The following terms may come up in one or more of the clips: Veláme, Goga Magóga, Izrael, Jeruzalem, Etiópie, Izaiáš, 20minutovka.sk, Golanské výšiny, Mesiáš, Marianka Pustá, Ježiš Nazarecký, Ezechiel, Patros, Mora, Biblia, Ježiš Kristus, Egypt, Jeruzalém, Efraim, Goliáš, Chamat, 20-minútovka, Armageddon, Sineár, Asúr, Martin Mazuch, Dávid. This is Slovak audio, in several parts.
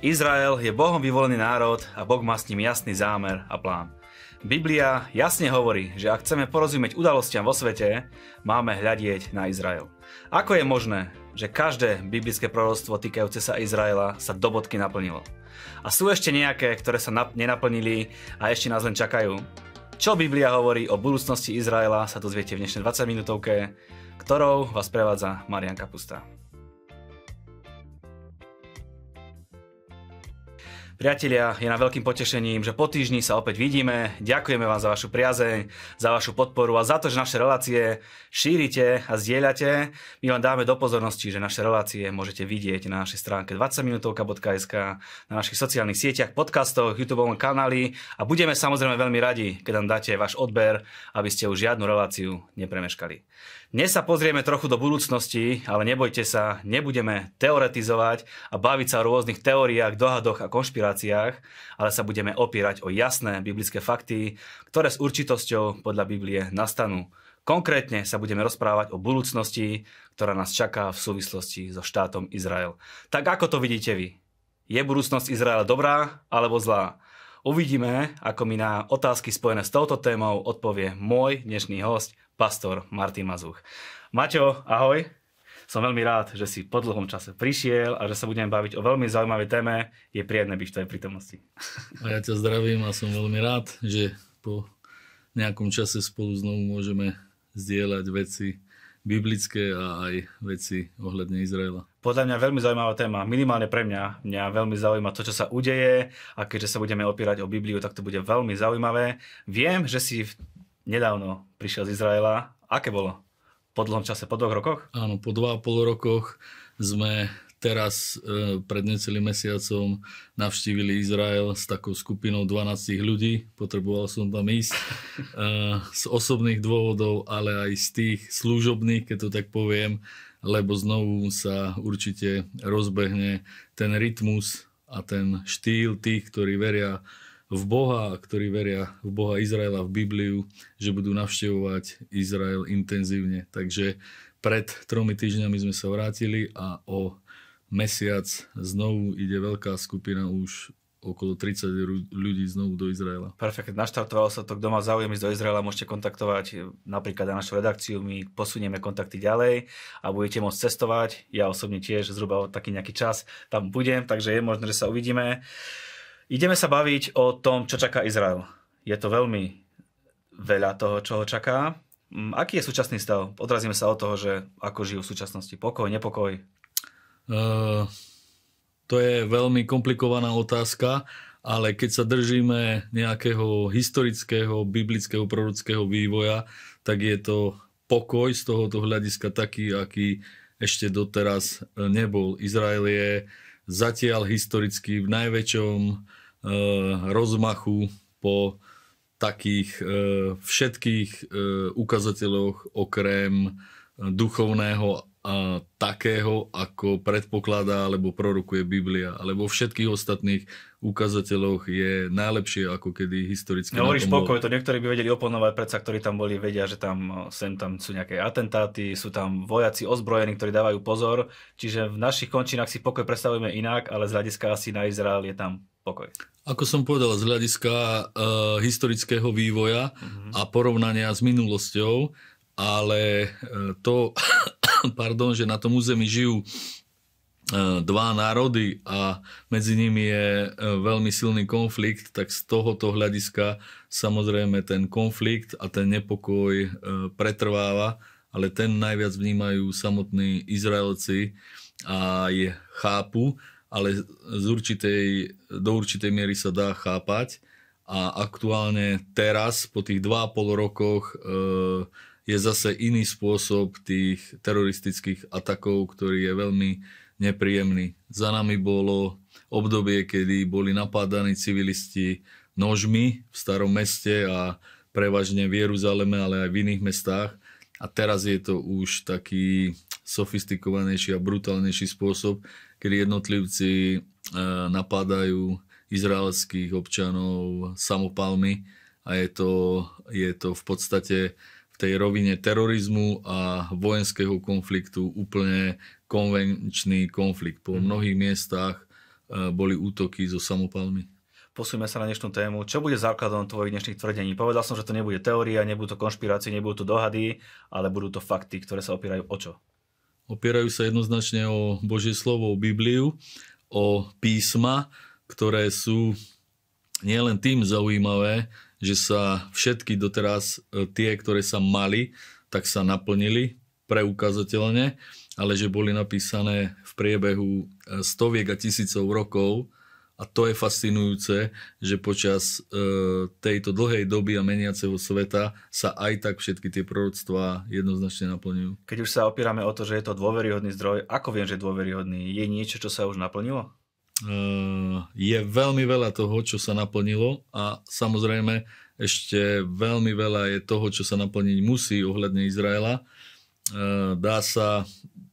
Izrael je Bohom vyvolený národ a Boh má s ním jasný zámer a plán. Biblia jasne hovorí, že ak chceme porozumieť udalostiam vo svete, máme hľadieť na Izrael. Ako je možné, že každé biblické proroctvo týkajúce sa Izraela sa do bodky naplnilo? A sú ešte nejaké, ktoré sa nenaplnili a ešte nás len čakajú? Čo Biblia hovorí o budúcnosti Izraela, sa dozviete v dnešnej 20-minútovke, ktorou vás prevádza Marianka Pustá. Priatelia, je nám veľkým potešením, že po týždni sa opäť vidíme. Ďakujeme vám za vašu priazeň, za vašu podporu a za to, že naše relácie šírite a zdieľate. My vám dáme do pozornosti, že naše relácie môžete vidieť na našej stránke 20minutovka.sk, na našich sociálnych sieťach, podcastoch, YouTube kanáli a budeme samozrejme veľmi radi, keď nám dáte váš odber, aby ste už žiadnu reláciu nepremeškali. Dnes sa pozrieme trochu do budúcnosti, ale nebojte sa, nebudeme teoretizovať a baviť sa o rôznych teóriách, dohadoch a konšpiráciách, ale sa budeme opierať o jasné biblické fakty, ktoré s určitosťou podľa Biblie nastanú. Konkrétne sa budeme rozprávať o budúcnosti, ktorá nás čaká v súvislosti so štátom Izrael. Tak ako to vidíte vy? Je budúcnosť Izraela dobrá alebo zlá? Uvidíme, ako mi na otázky spojené s touto témou odpovie môj dnešný hosť, pastor Martin Mazuch. Maťo, ahoj. Som veľmi rád, že si po dlhom čase prišiel a že sa budeme baviť o veľmi zaujímavej téme. Je príjemné byť v tvojej prítomnosti. A ja ťa zdravím a som veľmi rád, že po nejakom čase spolu znovu môžeme zdieľať veci biblické a aj veci ohľadne Izraela. Podľa mňa veľmi zaujímavá téma, minimálne pre mňa. Mňa veľmi zaujíma to, čo sa udeje a keďže sa budeme opierať o Bibliu, tak to bude veľmi zaujímavé. Viem, že si nedávno prišiel z Izraela. Aké bolo? Po dlhom čase, po 2 rokoch? Áno, po 2,5 rokoch sme teraz pred necelým mesiacom navštívili Izrael s takou skupinou 12 ľudí. Potreboval som tam ísť z osobných dôvodov, ale aj z tých služobných, keď to tak poviem, lebo znovu sa určite rozbehne ten rytmus a ten štýl tých, ktorí veria v Boha, ktorí veria v Boha Izraela, v Bibliu, že budú navštevovať Izrael intenzívne. Takže pred 3 týždňami sme sa vrátili a o mesiac znovu ide veľká skupina, už okolo 30 ľudí znovu do Izraela. Perfekt, naštartovalo sa to, kto má záujem ísť do Izraela, môžete kontaktovať napríklad na našu redakciu, my posunieme kontakty ďalej a budete môcť cestovať. Ja osobne tiež zhruba taký nejaký čas tam budem, takže je možné, že sa uvidíme. Ideme sa baviť o tom, čo čaká Izrael. Je to veľmi veľa toho, čo ho čaká. Aký je súčasný stav? Odrazíme sa od toho, že ako žijú v súčasnosti. Pokoj, nepokoj? To je veľmi komplikovaná otázka, ale keď sa držíme nejakého historického, biblického, prorockého vývoja, tak je to pokoj z tohoto hľadiska taký, aký ešte doteraz nebol. Izrael je zatiaľ historicky v najväčšom rozmachu po takých všetkých ukazateľoch okrem duchovného a takého, ako predpokladá alebo prorokuje Biblia. Ale vo všetkých ostatných ukazateľoch je najlepšie, ako kedy historicky. Hovoríš pokoj, to niektorí by vedeli oponovať, predsa, ktorí tam boli, vedia, že tam sú nejaké atentáty, sú tam vojaci ozbrojení, ktorí dávajú pozor. Čiže v našich končinách si pokoj predstavujeme inak, ale z hľadiska asi na Izrael je tam pokoj. Ako som povedal, z hľadiska historického vývoja a porovnania s minulosťou, ale to, pardon, že na tom území žijú 2 národy a medzi nimi je veľmi silný konflikt, tak z tohoto hľadiska samozrejme ten konflikt a ten nepokoj pretrváva, ale ten najviac vnímajú samotní Izraelci a je chápu, ale do určitej miery sa dá chápať a aktuálne teraz po tých 2,5 rokoch je zase iný spôsob tých teroristických atakov, ktorý je veľmi nepríjemný. Za nami bolo obdobie, kedy boli napádaní civilisti nožmi v starom meste a prevažne v Jeruzaleme, ale aj v iných mestách. A teraz je to už taký sofistikovanejší a brutálnejší spôsob, kedy jednotlivci napádajú izraelských občanov samopalmi a je to v podstate v tej rovine terorizmu a vojenského konfliktu úplne konvenčný konflikt. Po mnohých miestach boli útoky so samopalmi. Posújme sa na dnešnú tému. Čo bude základom tvojich dnešných tvrdení? Povedal som, že to nebude teória, nebudú to konšpirácie, nebudú to dohady, ale budú to fakty, ktoré sa opierajú o čo? Opierajú sa jednoznačne o Božie slovo, o Bibliu, o písma, ktoré sú nielen tým zaujímavé, že sa všetky doteraz tie, ktoré sa mali, tak sa naplnili preukazateľne, ale že boli napísané v priebehu stoviek a tisícov rokov. A to je fascinujúce, že počas tejto dlhej doby a meniaceho sveta sa aj tak všetky tie proroctvá jednoznačne naplňujú. Keď už sa opierame o to, že je to dôveryhodný zdroj, ako viem, že je dôveryhodný? Je niečo, čo sa už naplnilo? Je veľmi veľa toho, čo sa naplnilo, a samozrejme ešte veľmi veľa je toho, čo sa naplniť musí ohľadne Izraela. Dá sa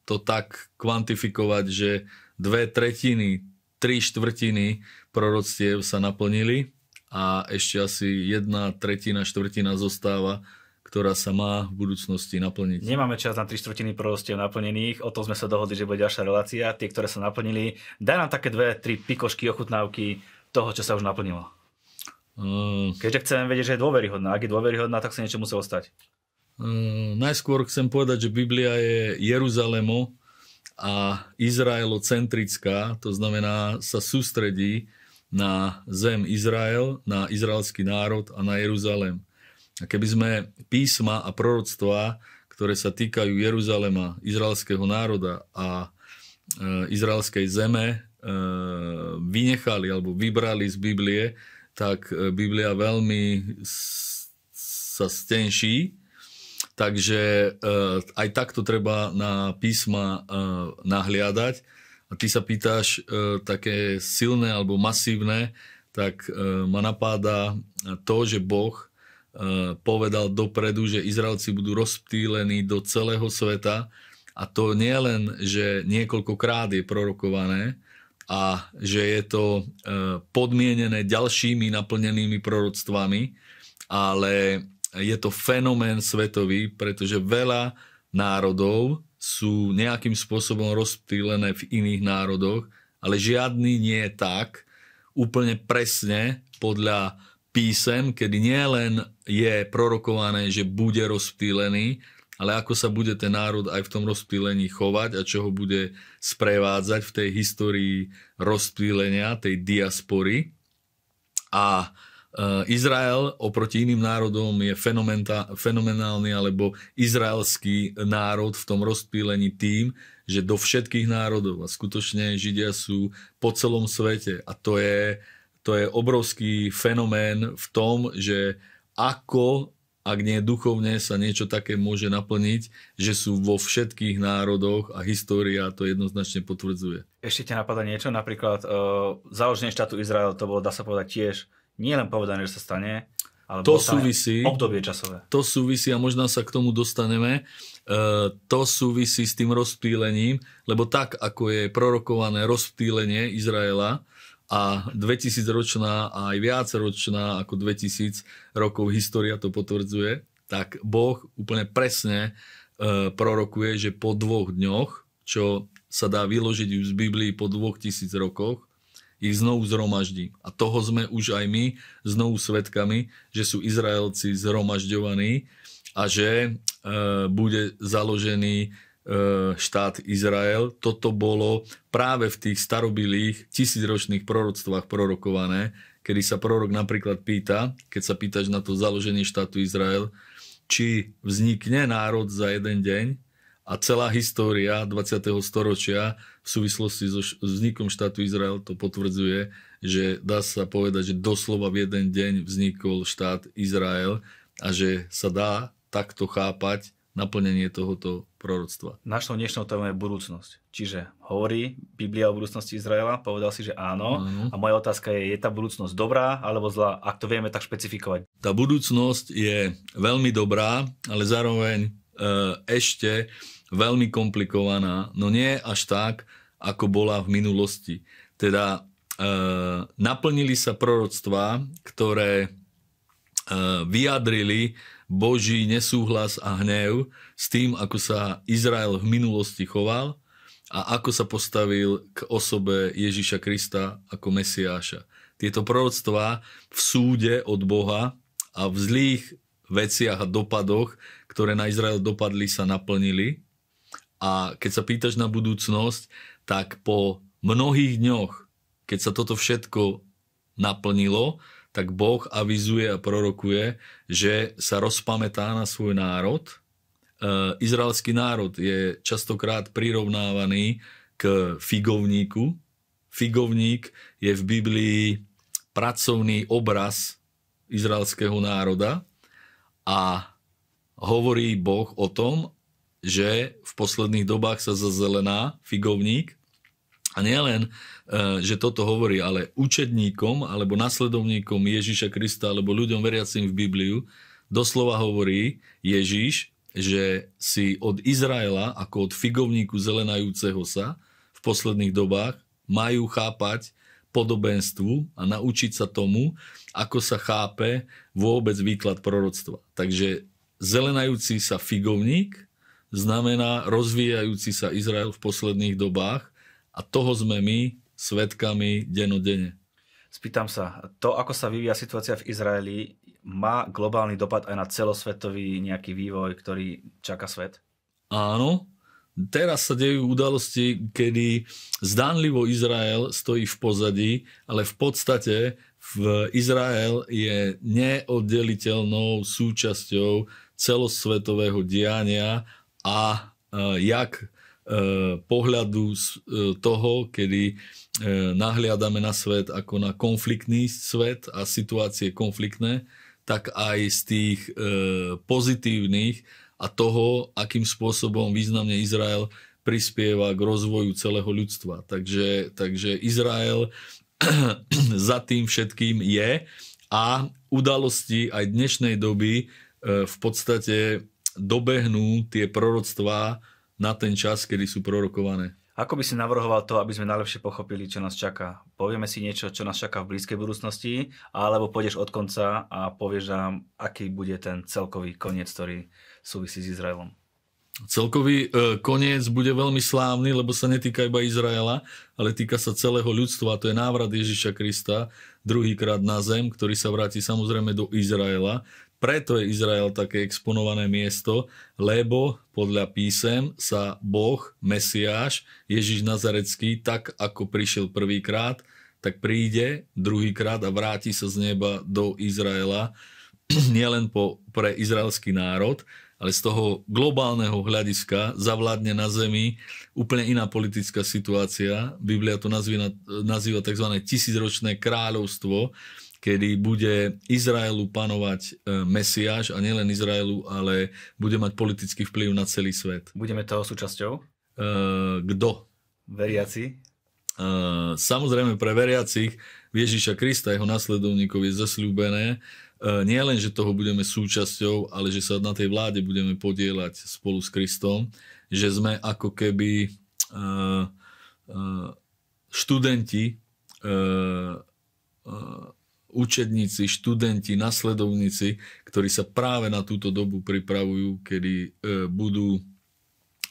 to tak kvantifikovať, že 3/4 proroctiev sa naplnili a ešte asi 1/3, 1/4 zostáva, ktorá sa má v budúcnosti naplniť. Nemáme čas na 3/4 proroctiev naplnených, o tom sme sa dohodli, že bude ďalšia relácia. Tie, ktoré sa naplnili, daj nám také 2-3 pikošky, ochutnávky toho, čo sa už naplnilo. Keďže chcem vedieť, že je dôveryhodná. Ak je dôveryhodná, tak sa niečo muselo stať. Najskôr chcem povedať, že Biblia je Jeruzalémo a izraelocentrická, to znamená, sa sústredí na zem Izrael, na izraelský národ a na Jeruzalém. A keby sme písma a proroctvá, ktoré sa týkajú Jeruzalema, izraelského národa a izraelskej zeme, vynechali alebo vybrali z Biblie, tak Biblia veľmi sa stenší. Takže aj takto treba na písma nahliadať. A ty sa pýtaš také silné alebo masívne, tak ma napáda to, že Boh povedal dopredu, že Izraelci budú rozptýlení do celého sveta. A to nie len, že niekoľkokrát je prorokované a že je to podmienené ďalšími naplnenými proroctvami, ale je to fenomén svetový, pretože veľa národov sú nejakým spôsobom rozptýlené v iných národoch, ale žiadny nie je tak úplne presne podľa písem, kedy nielen je prorokované, že bude rozptýlený, ale ako sa bude ten národ aj v tom rozptýlení chovať a čo ho bude sprevádzať v tej histórii rozptýlenia, tej diaspory. A Izrael oproti iným národom je fenomenálny alebo izraelský národ v tom rozptýlení tým, že do všetkých národov, a skutočne Židia sú po celom svete, a to je obrovský fenomén v tom, že ako, ak nie duchovne, sa niečo také môže naplniť, že sú vo všetkých národoch, a história to jednoznačne potvrdzuje. Ešte ťa napadá niečo? Napríklad založenie štátu Izrael, to bolo, dá sa povedať, tiež nie len povedané, že sa stane, ale to súvisí, obdobie časové. To súvisí, a možno sa k tomu dostaneme, to súvisí s tým rozptýlením, lebo tak, ako je prorokované rozptýlenie Izraela a 2000-ročná a aj viacročná ako 2000 rokov história to potvrdzuje, tak Boh úplne presne prorokuje, že po 2 dňoch, čo sa dá vyložiť už z Biblii po 2000 rokoch, ich znovu zhromaždí. A toho sme už aj my znovu svedkami, že sú Izraelci zhromažďovaní a že bude založený štát Izrael. Toto bolo práve v tých starobilých 1000-ročných proroctvách prorokované, kedy sa prorok napríklad pýta, keď sa pýtaš na to založenie štátu Izrael, či vznikne národ za jeden deň. A celá história 20. storočia v súvislosti so vznikom štátu Izrael to potvrdzuje, že dá sa povedať, že doslova v jeden deň vznikol štát Izrael a že sa dá takto chápať naplnenie tohoto proroctva. Našou dnešnou témou je budúcnosť. Čiže hovorí Biblia o budúcnosti Izraela, povedal si, že áno. A moja otázka je, je tá budúcnosť dobrá alebo zlá? Ak to vieme tak špecifikovať. Tá budúcnosť je veľmi dobrá, ale zároveň ešte veľmi komplikovaná, no nie až tak, ako bola v minulosti. Teda naplnili sa proroctvá, ktoré vyjadrili Boží nesúhlas a hnev s tým, ako sa Izrael v minulosti choval a ako sa postavil k osobe Ježiša Krista ako Mesiáša. Tieto proroctvá v súde od Boha a v zlých veciach a dopadoch, ktoré na Izrael dopadli, sa naplnili. A keď sa pýtaš na budúcnosť, tak po mnohých dňoch, keď sa toto všetko naplnilo, tak Boh avizuje a prorokuje, že sa rozpamätá na svoj národ. Izraelský národ je častokrát prirovnávaný k figovníku. Figovník je v Biblii pracovný obraz izraelského národa a hovorí Boh o tom, že v posledných dobách sa zazelená figovník. A nielen, že toto hovorí, ale učedníkom alebo nasledovníkom Ježiša Krista alebo ľuďom veriacim v Bibliu doslova hovorí Ježiš, že si od Izraela ako od figovníku zelenajúceho sa v posledných dobách majú chápať podobenstvu a naučiť sa tomu, ako sa chápe vôbec výklad proroctva. Takže zelenajúci sa figovník znamená rozvíjajúci sa Izrael v posledných dobách. A toho sme my svedkami denodenne. Spýtam sa, to, ako sa vyvíja situácia v Izraeli, má globálny dopad aj na celosvetový nejaký vývoj, ktorý čaká svet? Áno. Teraz sa dejú udalosti, kedy zdánlivo Izrael stojí v pozadí, ale v podstate Izrael je neoddeliteľnou súčasťou celosvetového diania a jak pohľadu toho, kedy nahliadame na svet ako na konfliktný svet a situácie konfliktné, tak aj z tých pozitívnych a toho, akým spôsobom významne Izrael prispieva k rozvoju celého ľudstva. Takže Izrael za tým všetkým je a udalosti aj dnešnej doby v podstate dobehnú tie proroctvá na ten čas, kedy sú prorokované. Ako by si navrhoval to, aby sme najlepšie pochopili, čo nás čaká? Povieme si niečo, čo nás čaká v blízkej budúcnosti, alebo pôjdeš od konca a povieš nám, aký bude ten celkový koniec, ktorý súvisí s Izraelom? Celkový koniec bude veľmi slávny, lebo sa netýka iba Izraela, ale týka sa celého ľudstva. To je návrat Ježiša Krista druhýkrát na zem, ktorý sa vráti samozrejme do Izraela. Preto je Izrael také exponované miesto, lebo podľa písem sa Boh, Mesiáš, Ježiš Nazarecký, tak ako prišiel prvýkrát, tak príde druhýkrát a vráti sa z neba do Izraela, nielen pre izraelský národ, ale z toho globálneho hľadiska zavládne na zemi úplne iná politická situácia. Biblia to nazýva tzv. Tisícročné kráľovstvo, kedy bude Izraelu panovať Mesiáš a nielen Izraelu, ale bude mať politický vplyv na celý svet. Budeme toho súčasťou? Kto? Veriaci? Samozrejme pre veriacich Ježiša Krista, jeho nasledovníkov je zasľúbené. Nie len, že toho budeme súčasťou, ale že sa na tej vláde budeme podieľať spolu s Kristom. Že sme ako keby študenti učedníci, študenti, nasledovníci, ktorí sa práve na túto dobu pripravujú, kedy budú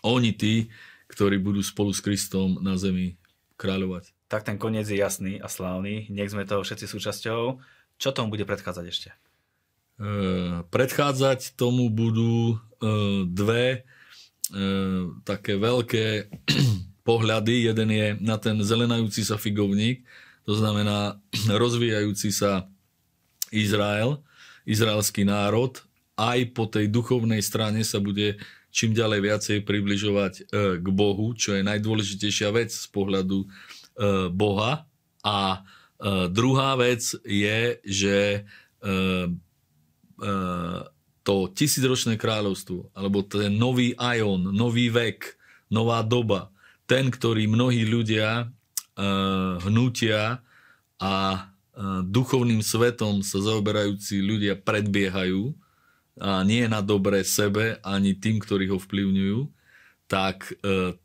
oni tí, ktorí budú spolu s Kristom na zemi kráľovať. Tak ten koniec je jasný a slávny. Nech sme toho všetci súčasťou. Čo tomu bude predchádzať ešte? Predchádzať tomu budú dve také veľké pohľady. Jeden je na ten zelenajúci sa figovník, to znamená rozvíjajúci sa Izrael, izraelský národ. Aj po tej duchovnej strane sa bude čím ďalej viacej približovať k Bohu, čo je najdôležitejšia vec z pohľadu Boha. A druhá vec je, že to tisícročné kráľovstvo, alebo ten nový ajón, nový vek, nová doba, ten, ktorý mnohí ľudia hnutia a duchovným svetom sa zaoberajúci ľudia predbiehajú a nie na dobré sebe ani tým, ktorí ho vplyvňujú, tak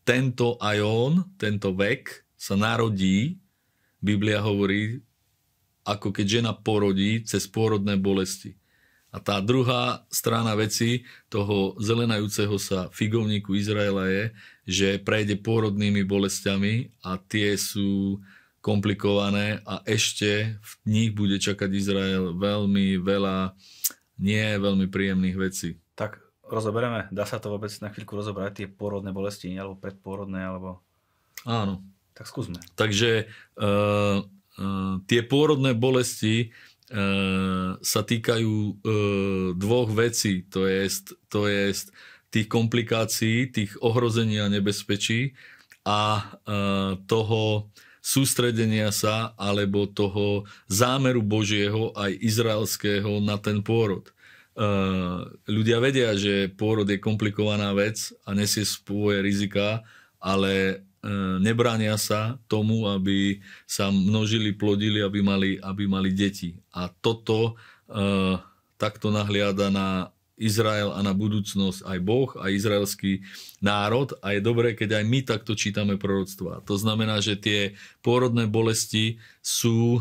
tento ajón, tento vek sa narodí, Biblia hovorí, ako keď žena porodí cez pôrodné bolesti. A tá druhá strana veci toho zelenajúceho sa figovníku Izraela je, že prejde pôrodnými bolestiami a tie sú komplikované a ešte v nich bude čakať Izrael veľmi veľa nie veľmi príjemných vecí. Tak rozoberieme, dá sa to vôbec na chvíľku rozobrať, tie pôrodné bolesti, alebo predpôrodné, alebo... Áno. Tak skúsme. Takže tie pôrodné bolesti sa týkajú dvoch vecí, to jest tých komplikácií, tých ohrození a nebezpečí a toho sústredenia sa alebo toho zámeru Božieho aj izraelského na ten pôrod. Ľudia vedia, že pôrod je komplikovaná vec a nesie svoje riziká, ale nebránia sa tomu, aby sa množili, plodili, aby mali deti. A toto takto nahliada na Izrael a na budúcnosť aj Boh, aj izraelský národ a je dobré, keď aj my takto čítame proroctvá. To znamená, že tie pôrodné bolesti sú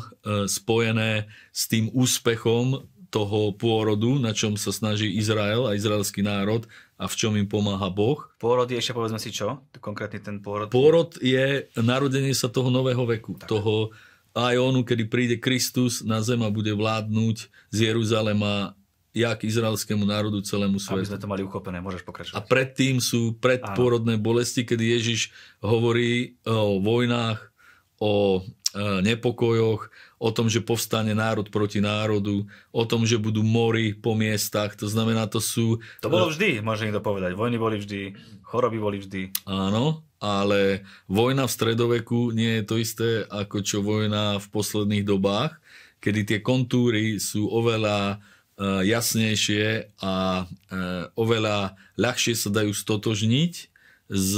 spojené s tým úspechom toho pôrodu, na čom sa snaží Izrael a izraelský národ a v čom im pomáha Boh. Pôrod je ešte, povedzme si čo? Konkrétne ten pôrod? Pôrod je narodenie sa toho nového veku, tak. Toho ajonu, kedy príde Kristus na zem a bude vládnuť z Jeruzalema jak izraelskému národu, celému svetu. Aby sme to mali uchopené, môžeš pokračovať. A predtým sú predpôrodné bolesti, kedy Ježiš hovorí o vojnách, o nepokojoch, o tom, že povstane národ proti národu, o tom, že budú mori po miestach, to znamená, to sú... To bolo vždy, môže niekto povedať. Vojny boli vždy, choroby boli vždy. Áno, ale vojna v stredoveku nie je to isté, ako čo vojna v posledných dobách, kedy tie kontúry sú oveľa jasnejšie a oveľa ľahšie sa dajú stotožniť s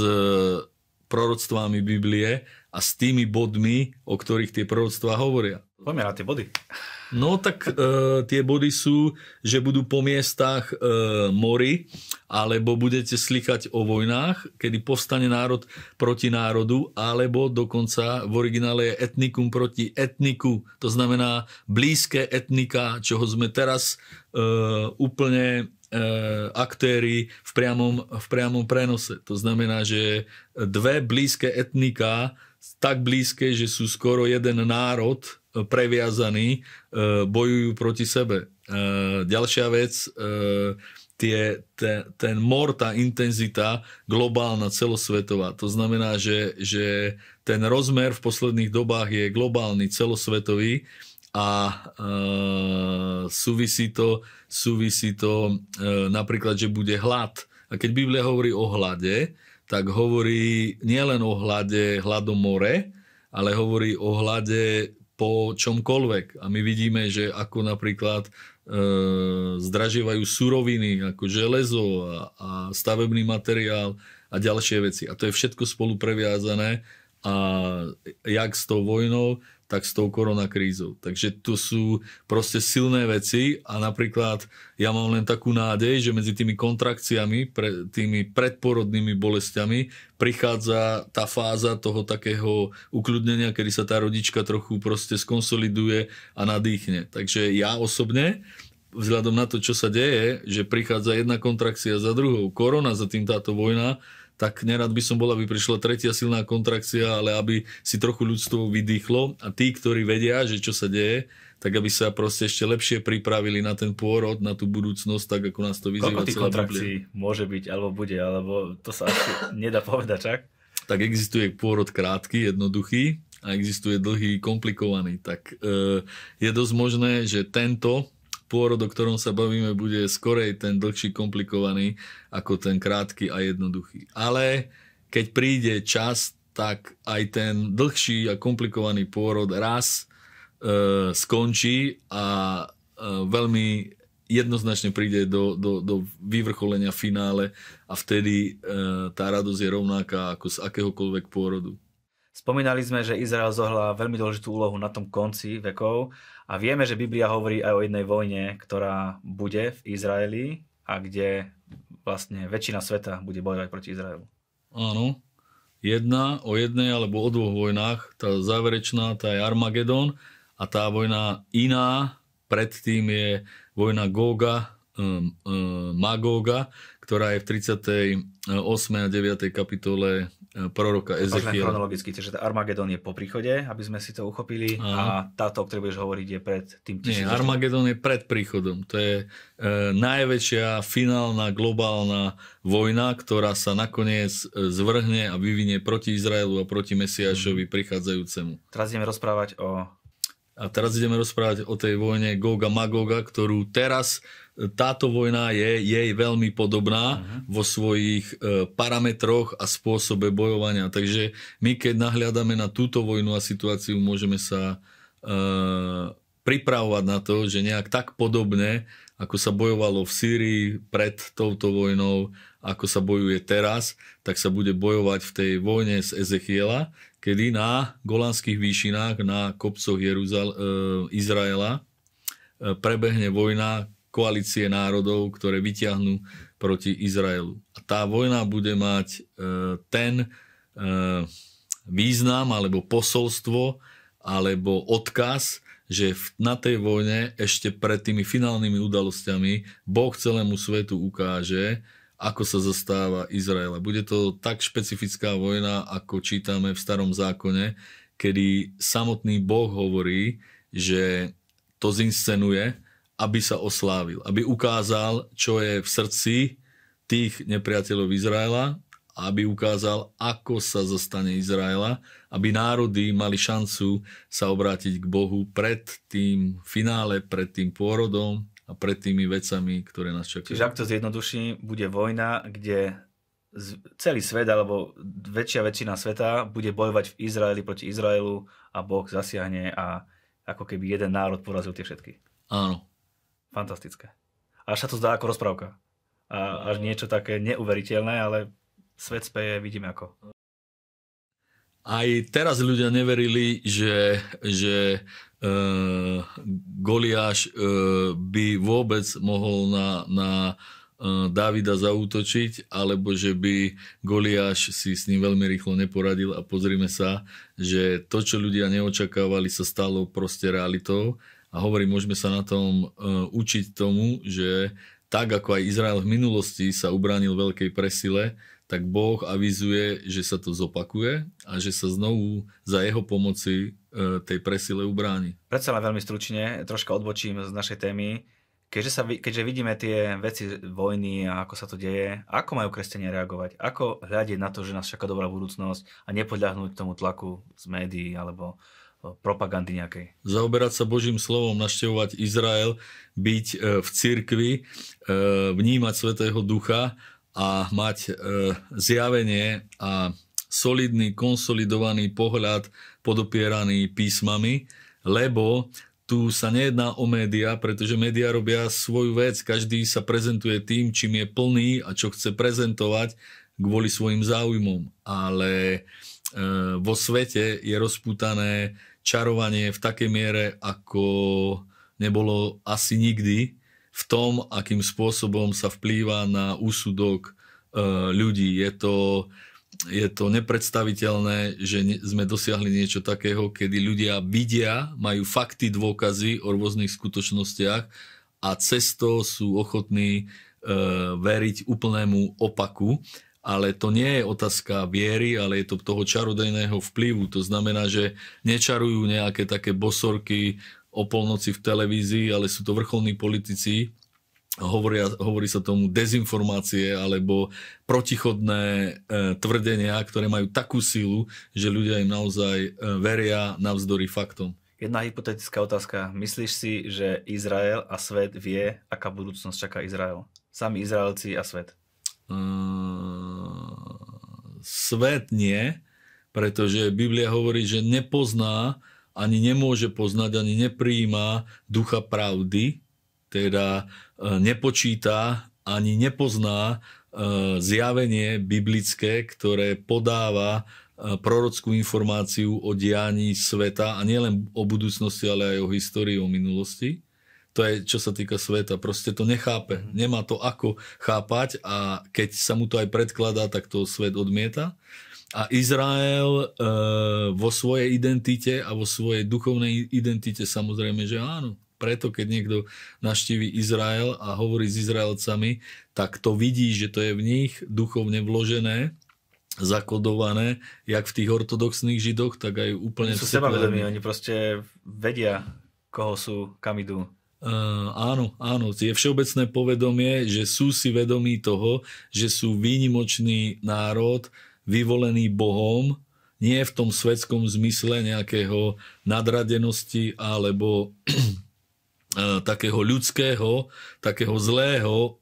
proroctvami Biblie a s tými bodmi, o ktorých tie proroctvá hovoria. Poďme na tie body. No tak tie body sú, že budú po miestach mori, alebo budete slychať o vojnách, kedy povstane národ proti národu, alebo dokonca v originále je etnikum proti etniku. To znamená blízke etnika, čoho sme teraz úplne aktéri v priamom prenose. To znamená, že dve blízke etnika, tak blízke, že sú skoro jeden národ previazaný, bojujú proti sebe. Ďalšia vec, ten mor, tá intenzita globálna, celosvetová. To znamená, že ten rozmer v posledných dobách je globálny, celosvetový a súvisí to napríklad, že bude hlad. A keď Biblia hovorí o hlade, tak hovorí nielen o hlade hladomore, ale hovorí o hlade po čomkoľvek. A my vidíme, že ako napríklad zdražívajú suroviny, ako železo a stavebný materiál a ďalšie veci. A to je všetko spolu previazané a jak s tou vojnou, tak s tou koronakrízou. Takže to sú proste silné veci a napríklad ja mám len takú nádej, že medzi tými kontrakciami, tými predporodnými bolestiami prichádza tá fáza toho takého ukľudnenia, kedy sa tá rodička trochu proste skonsoliduje a nadýchne. Takže ja osobne, vzhľadom na to, čo sa deje, že prichádza jedna kontrakcia za druhou, korona za tým táto vojna, tak nerad by som bol, aby prišla tretia silná kontrakcia, ale aby si trochu ľudstvo vydýchlo a tí, ktorí vedia, že čo sa deje, tak aby sa proste ešte lepšie pripravili na ten pôrod, na tú budúcnosť, tak ako nás to vyzýva celá Biblia. Koľko tých kontrakcií môže byť, alebo bude, alebo to sa asi nedá povedať, čak? Tak existuje pôrod krátky, jednoduchý a existuje dlhý, komplikovaný. Tak je dosť možné, že tento pôrod, o ktorom sa bavíme, bude skorej ten dlhší, komplikovaný, ako ten krátky a jednoduchý. Ale keď príde čas, tak aj ten dlhší a komplikovaný pôrod raz skončí a veľmi jednoznačne príde do vyvrcholenia finále a vtedy tá radosť je rovnaká ako z akéhokoľvek pôrodu. Spomínali sme, že Izrael zohrá veľmi dôležitú úlohu na tom konci vekov a vieme, že Biblia hovorí aj o jednej vojne, ktorá bude v Izraeli a kde vlastne väčšina sveta bude bojovať proti Izraelu. Áno, o jednej alebo o dvoch vojnách, tá záverečná, tá je Armageddon a tá vojna iná, predtým je vojna Goga Magóga, ktorá je v 38. a 9. kapitole proroka Ezechiela. Chronologicky, čiže Armageddon je po príchode, aby sme si to uchopili. Aha. A táto, o ktorej budeš hovoriť, je pred tým 1000. Nie, Armageddon je pred príchodom. To je najväčšia finálna globálna vojna, ktorá sa nakoniec zvrhne a vyvinie proti Izraelu a proti Mesiášovi prichádzajúcemu. Teraz ideme rozprávať o tej vojne Goga Magóga, ktorú teraz, táto vojna je jej veľmi podobná vo svojich parametroch a spôsobe bojovania. Takže my, keď nahliadame na túto vojnu a situáciu, môžeme sa pripravovať na to, že nejak tak podobne, ako sa bojovalo v Sýrii pred touto vojnou, ako sa bojuje teraz, tak sa bude bojovať v tej vojne z Ezechiela, kedy na Golanských výšinách, na kopcoch Izraela prebehne vojna koalície národov, ktoré vyťahnú proti Izraelu. A tá vojna bude mať ten význam, alebo posolstvo, alebo odkaz, že na tej vojne ešte pred tými finálnymi udalosťami Boh celému svetu ukáže, ako sa zastáva Izraela. Bude to tak špecifická vojna, ako čítame v Starom zákone, kedy samotný Boh hovorí, že to zinscenuje, aby sa oslávil, aby ukázal, čo je v srdci tých nepriateľov Izraela, aby ukázal, ako sa zastane Izraela, aby národy mali šancu sa obrátiť k Bohu pred tým finále, pred tým pôrodom a pred tými vecami, ktoré nás čakajú. Čiže ak to zjednoduším, bude vojna, kde celý svet, alebo väčšia väčšina sveta bude bojovať v Izraeli proti Izraelu a Boh zasiahne a ako keby jeden národ porazil tie všetky. Áno. Fantastické. Až sa to zdá ako rozprávka. A až niečo také neuveriteľné, ale svet speje, vidíme ako. Aj teraz ľudia neverili, že Goliáš by vôbec mohol na Dávida zaútočiť, alebo že by Goliáš si s ním veľmi rýchlo neporadil, a pozrime sa, že to, čo ľudia neočakávali, sa stalo proste realitou. A hovorím, môžeme sa na tom učiť tomu, že tak ako aj Izrael v minulosti sa ubránil veľkej presile, tak Boh avizuje, že sa to zopakuje a že sa znovu za jeho pomoci tej presile ubráni. Predsa len veľmi stručne, troška odbočím z našej témy. Keďže vidíme tie veci vojny a ako sa to deje, ako majú kresťania reagovať? Ako hľadiť na to, že nás čaká dobrá budúcnosť a nepodľahnúť tomu tlaku z médií alebo propagandy nejakej? Zaoberať sa Božím slovom, navštevovať Izrael, byť v cirkvi, vnímať Svätého Ducha a mať zjavenie a solidný, konsolidovaný pohľad podopieraný písmami, lebo tu sa nejedná o médiá, pretože médiá robia svoju vec. Každý sa prezentuje tým, čím je plný a čo chce prezentovať kvôli svojim záujmom. Ale vo svete je rozputané čarovanie v takej miere, ako nebolo asi nikdy, v tom, akým spôsobom sa vplýva na úsudok ľudí. Je to nepredstaviteľné, že sme dosiahli niečo takého, kedy ľudia vidia, majú fakty, dôkazy o rôznych skutočnostiach a cestou sú ochotní veriť úplnému opaku. Ale to nie je otázka viery, ale je to toho čarodejného vplyvu. To znamená, že nečarujú nejaké také bosorky o polnoci v televízii, ale sú to vrcholní politici, hovorí sa tomu dezinformácie alebo protichodné tvrdenia, ktoré majú takú silu, že ľudia im naozaj veria navzdory faktom. Jedna hypotetická otázka. Myslíš si, že Izrael a svet vie, aká budúcnosť čaká Izrael? Sami Izraelci a svet. Svet nie, pretože Biblia hovorí, že nepozná, ani nemôže poznať, ani neprijíma ducha pravdy, teda nepočíta, ani nepozná zjavenie biblické, ktoré podáva prorockú informáciu o dianí sveta, a nielen o budúcnosti, ale aj o histórii, o minulosti. To je, čo sa týka sveta. Proste to nechápe. Nemá to ako chápať, a keď sa mu to aj predkladá, tak to svet odmieta. A Izrael vo svojej identite a vo svojej duchovnej identite, samozrejme, že áno, Preto, keď niekto navštívi Izrael a hovorí s Izraelcami, tak to vidí, že to je v nich duchovne vložené, zakodované, jak v tých ortodoxných Židoch, tak aj úplne... Oni sú sebavedomí, oni proste vedia, koho sú, kam idú. Áno, je všeobecné povedomie, že sú si vedomí toho, že sú výnimočný národ, vyvolený Bohom, nie v tom svetskom zmysle nejakého nadradenosti alebo takého ľudského, takého zlého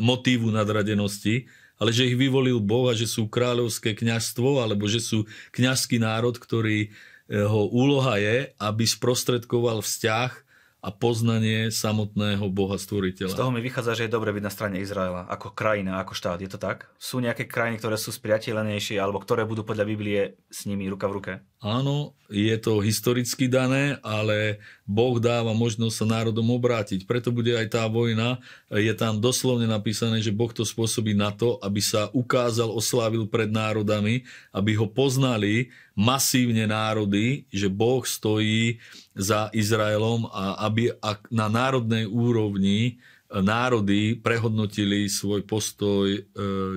motívu nadradenosti, ale že ich vyvolil Boh a že sú kráľovské kňazstvo, alebo že sú kňazský národ, ktorý jeho úloha je, aby sprostredkoval vzťah a poznanie samotného Boha Stvoriteľa. Z toho mi vychádza, že je dobre byť na strane Izraela, ako krajina, ako štát. Je to tak? Sú nejaké krajiny, ktoré sú spriateľenejšie alebo ktoré budú podľa Biblie s nimi ruka v ruke? Áno, je to historicky dané, ale Boh dáva možnosť sa národom obrátiť. Preto bude aj tá vojna. Je tam doslovne napísané, že Boh to spôsobí na to, aby sa ukázal, oslávil pred národami, aby ho poznali masívne národy, že Boh stojí za Izraelom a aby na národnej úrovni národy prehodnotili svoj postoj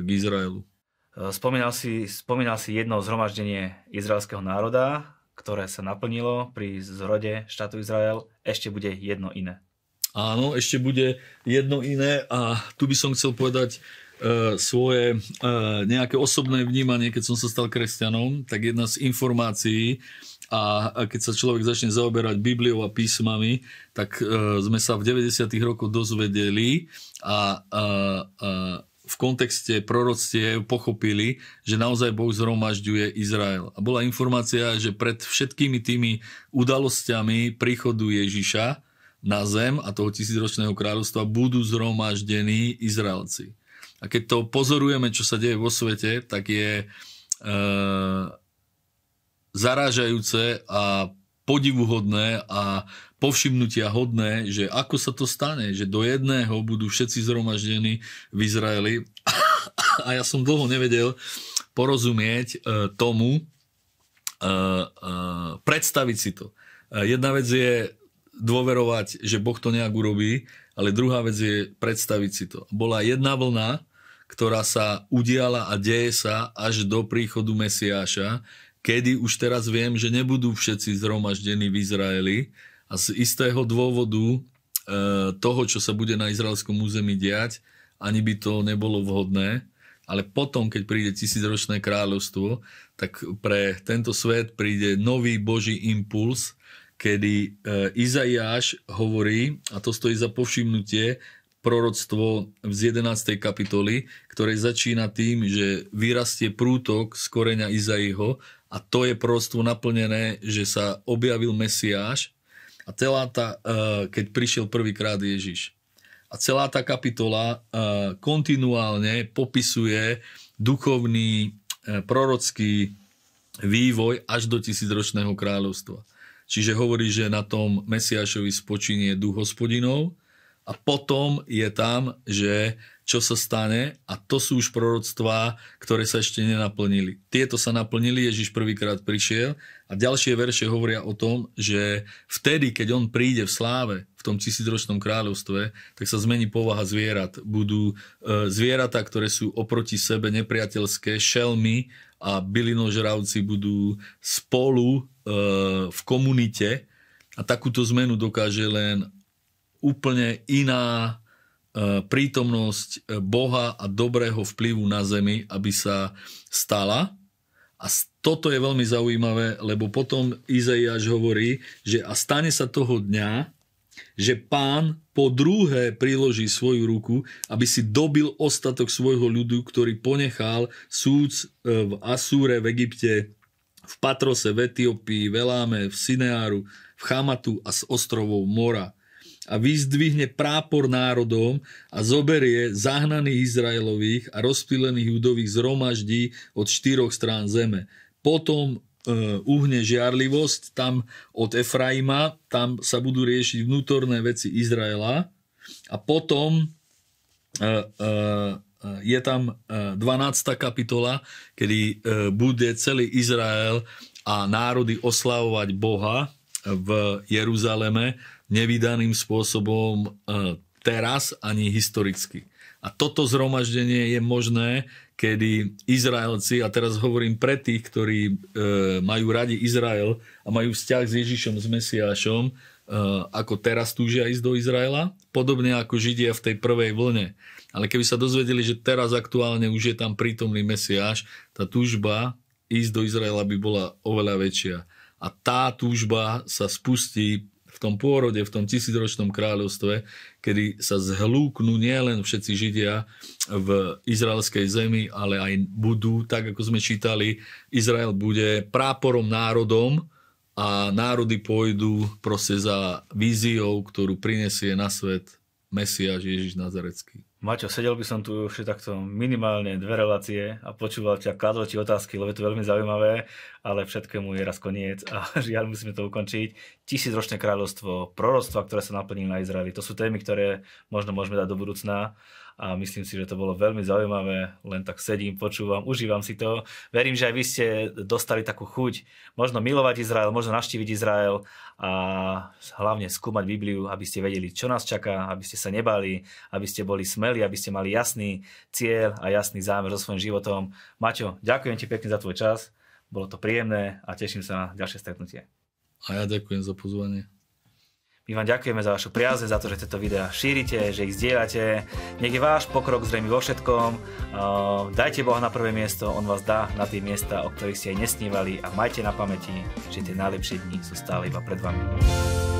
k Izraelu. Spomínal si jedno zhromaždenie izraelského národa, ktoré sa naplnilo pri zrode štátu Izrael. Ešte bude jedno iné. Áno, ešte bude jedno iné a tu by som chcel povedať svoje nejaké osobné vnímanie, keď som sa stal kresťanom, tak jedna z informácií, a keď sa človek začne zaoberať Bibliou a písmami, tak sme sa v 90. rokoch dozvedeli a v kontexte proroctiev pochopili, že naozaj Boh zhromažďuje Izrael. A bola informácia, že pred všetkými tými udalosťami príchodu Ježiša na zem a toho 1000-ročného kráľovstva budú zhromaždení Izraelci. A keď to pozorujeme, čo sa deje vo svete, tak je zarážajúce a podivuhodné a povšimnutia hodné, že ako sa to stane, že do jedného budú všetci zhromaždení v Izraeli. A ja som dlho nevedel porozumieť tomu, predstaviť si to. Jedna vec je dôverovať, že Boh to nejak urobí, ale druhá vec je predstaviť si to. Bola jedna vlna, ktorá sa udiala a deje sa až do príchodu Mesiáša, kedy už teraz viem, že nebudú všetci zhromaždení v Izraeli a z istého dôvodu toho, čo sa bude na izraelskom území diať, ani by to nebolo vhodné. Ale potom, keď príde 1000-ročné kráľovstvo, tak pre tento svet príde nový Boží impuls, kedy Izaiáš hovorí, a to stojí za povšimnutie, proroctvo z 11. kapitoly, ktoré začína tým, že vyrastie prútok z koreňa Izaiho a to je proroctvo naplnené, že sa objavil Mesiáš a keď prišiel prvýkrát Ježiš. A celá tá kapitola kontinuálne popisuje duchovný prorocký vývoj až do 1000-ročného kráľovstva. Čiže hovorí, že na tom Mesiášovi spočinie duch hospodinov a potom je tam, že čo sa stane a to sú už proroctvá, ktoré sa ešte nenaplnili. Tieto sa naplnili, Ježiš prvýkrát prišiel a ďalšie verše hovoria o tom, že vtedy, keď on príde v sláve v tom 1000-ročnom kráľovstve, tak sa zmení povaha zvierat. Budú zvieratá, ktoré sú oproti sebe nepriateľské, šelmy a bylinožravci budú spolu v komunite a takúto zmenu dokáže len úplne iná prítomnosť Boha a dobrého vplyvu na zemi, aby sa stala. A toto je veľmi zaujímavé, lebo potom Izaiáš hovorí, že a stane sa toho dňa, že Pán po druhé priloží svoju ruku, aby si dobil ostatok svojho ľudu, ktorý ponechal súd v Asúre, v Egypte, v Patrose, v Etiópii, Veláme, v Sineáru, v Chamatu a z ostrovov Mora. A vyzdvihne prápor národom a zoberie zahnaných Izraelových a rozptýlených Judových zhromaždí od 4 strán zeme. Potom uhne žiarlivosť tam od Efraima, tam sa budú riešiť vnútorné veci Izraela a potom je tam 12. kapitola, kedy bude celý Izrael a národy oslavovať Boha v Jeruzaleme nevydaným spôsobom teraz ani historicky. A toto zhromaždenie je možné, kedy Izraelci, a teraz hovorím pre tých, ktorí majú radi Izrael a majú vzťah s Ježišom, s Mesiášom, ako teraz túžia ísť do Izraela, podobne ako Židia v tej prvej vlne. Ale keby sa dozvedeli, že teraz aktuálne už je tam prítomný Mesiáš, tá túžba ísť do Izraela by bola oveľa väčšia. A tá túžba sa spustí v tom pôrode, v tom 1000-ročnom kráľovstve, kedy sa zhlúknú nielen všetci Židia v izraelskej zemi, ale aj budú, tak ako sme čítali, Izrael bude práporom národom a národy pôjdu proste za víziou, ktorú prinesie na svet Mesiáš Ježiš Nazarecký. Maťo, sedel by som tu ešte takto minimálne 2 relácie a počúval ťa, kladol ti otázky, lebo je to veľmi zaujímavé, ale všetkému je raz koniec a žiaľ musíme to ukončiť. 1000-ročné kráľovstvo, proroctva, ktoré sa naplnili na Izraeli, to sú témy, ktoré možno môžeme dať do budúcna a myslím si, že to bolo veľmi zaujímavé, len tak sedím, počúvam, užívam si to. Verím, že aj vy ste dostali takú chuť možno milovať Izrael, možno navštíviť Izrael a hlavne skúmať Bibliu, aby ste vedeli, čo nás čaká, aby ste sa nebali, aby ste boli smeli, aby ste mali jasný cieľ a jasný zámer so svojím životom. Maťo, ďakujem ti pekne za tvoj čas, bolo to príjemné a teším sa na ďalšie stretnutie. A ja ďakujem za pozvanie. My vám ďakujeme za vašu priazeň, za to, že tieto videá šírite, že ich zdieľate. Nech je váš pokrok zrejme vo všetkom. Dajte Boha na prvé miesto, On vás dá na tie miesta, o ktorých ste aj nesnívali a majte na pamäti, že tie najlepšie dni sú stále iba pred vami.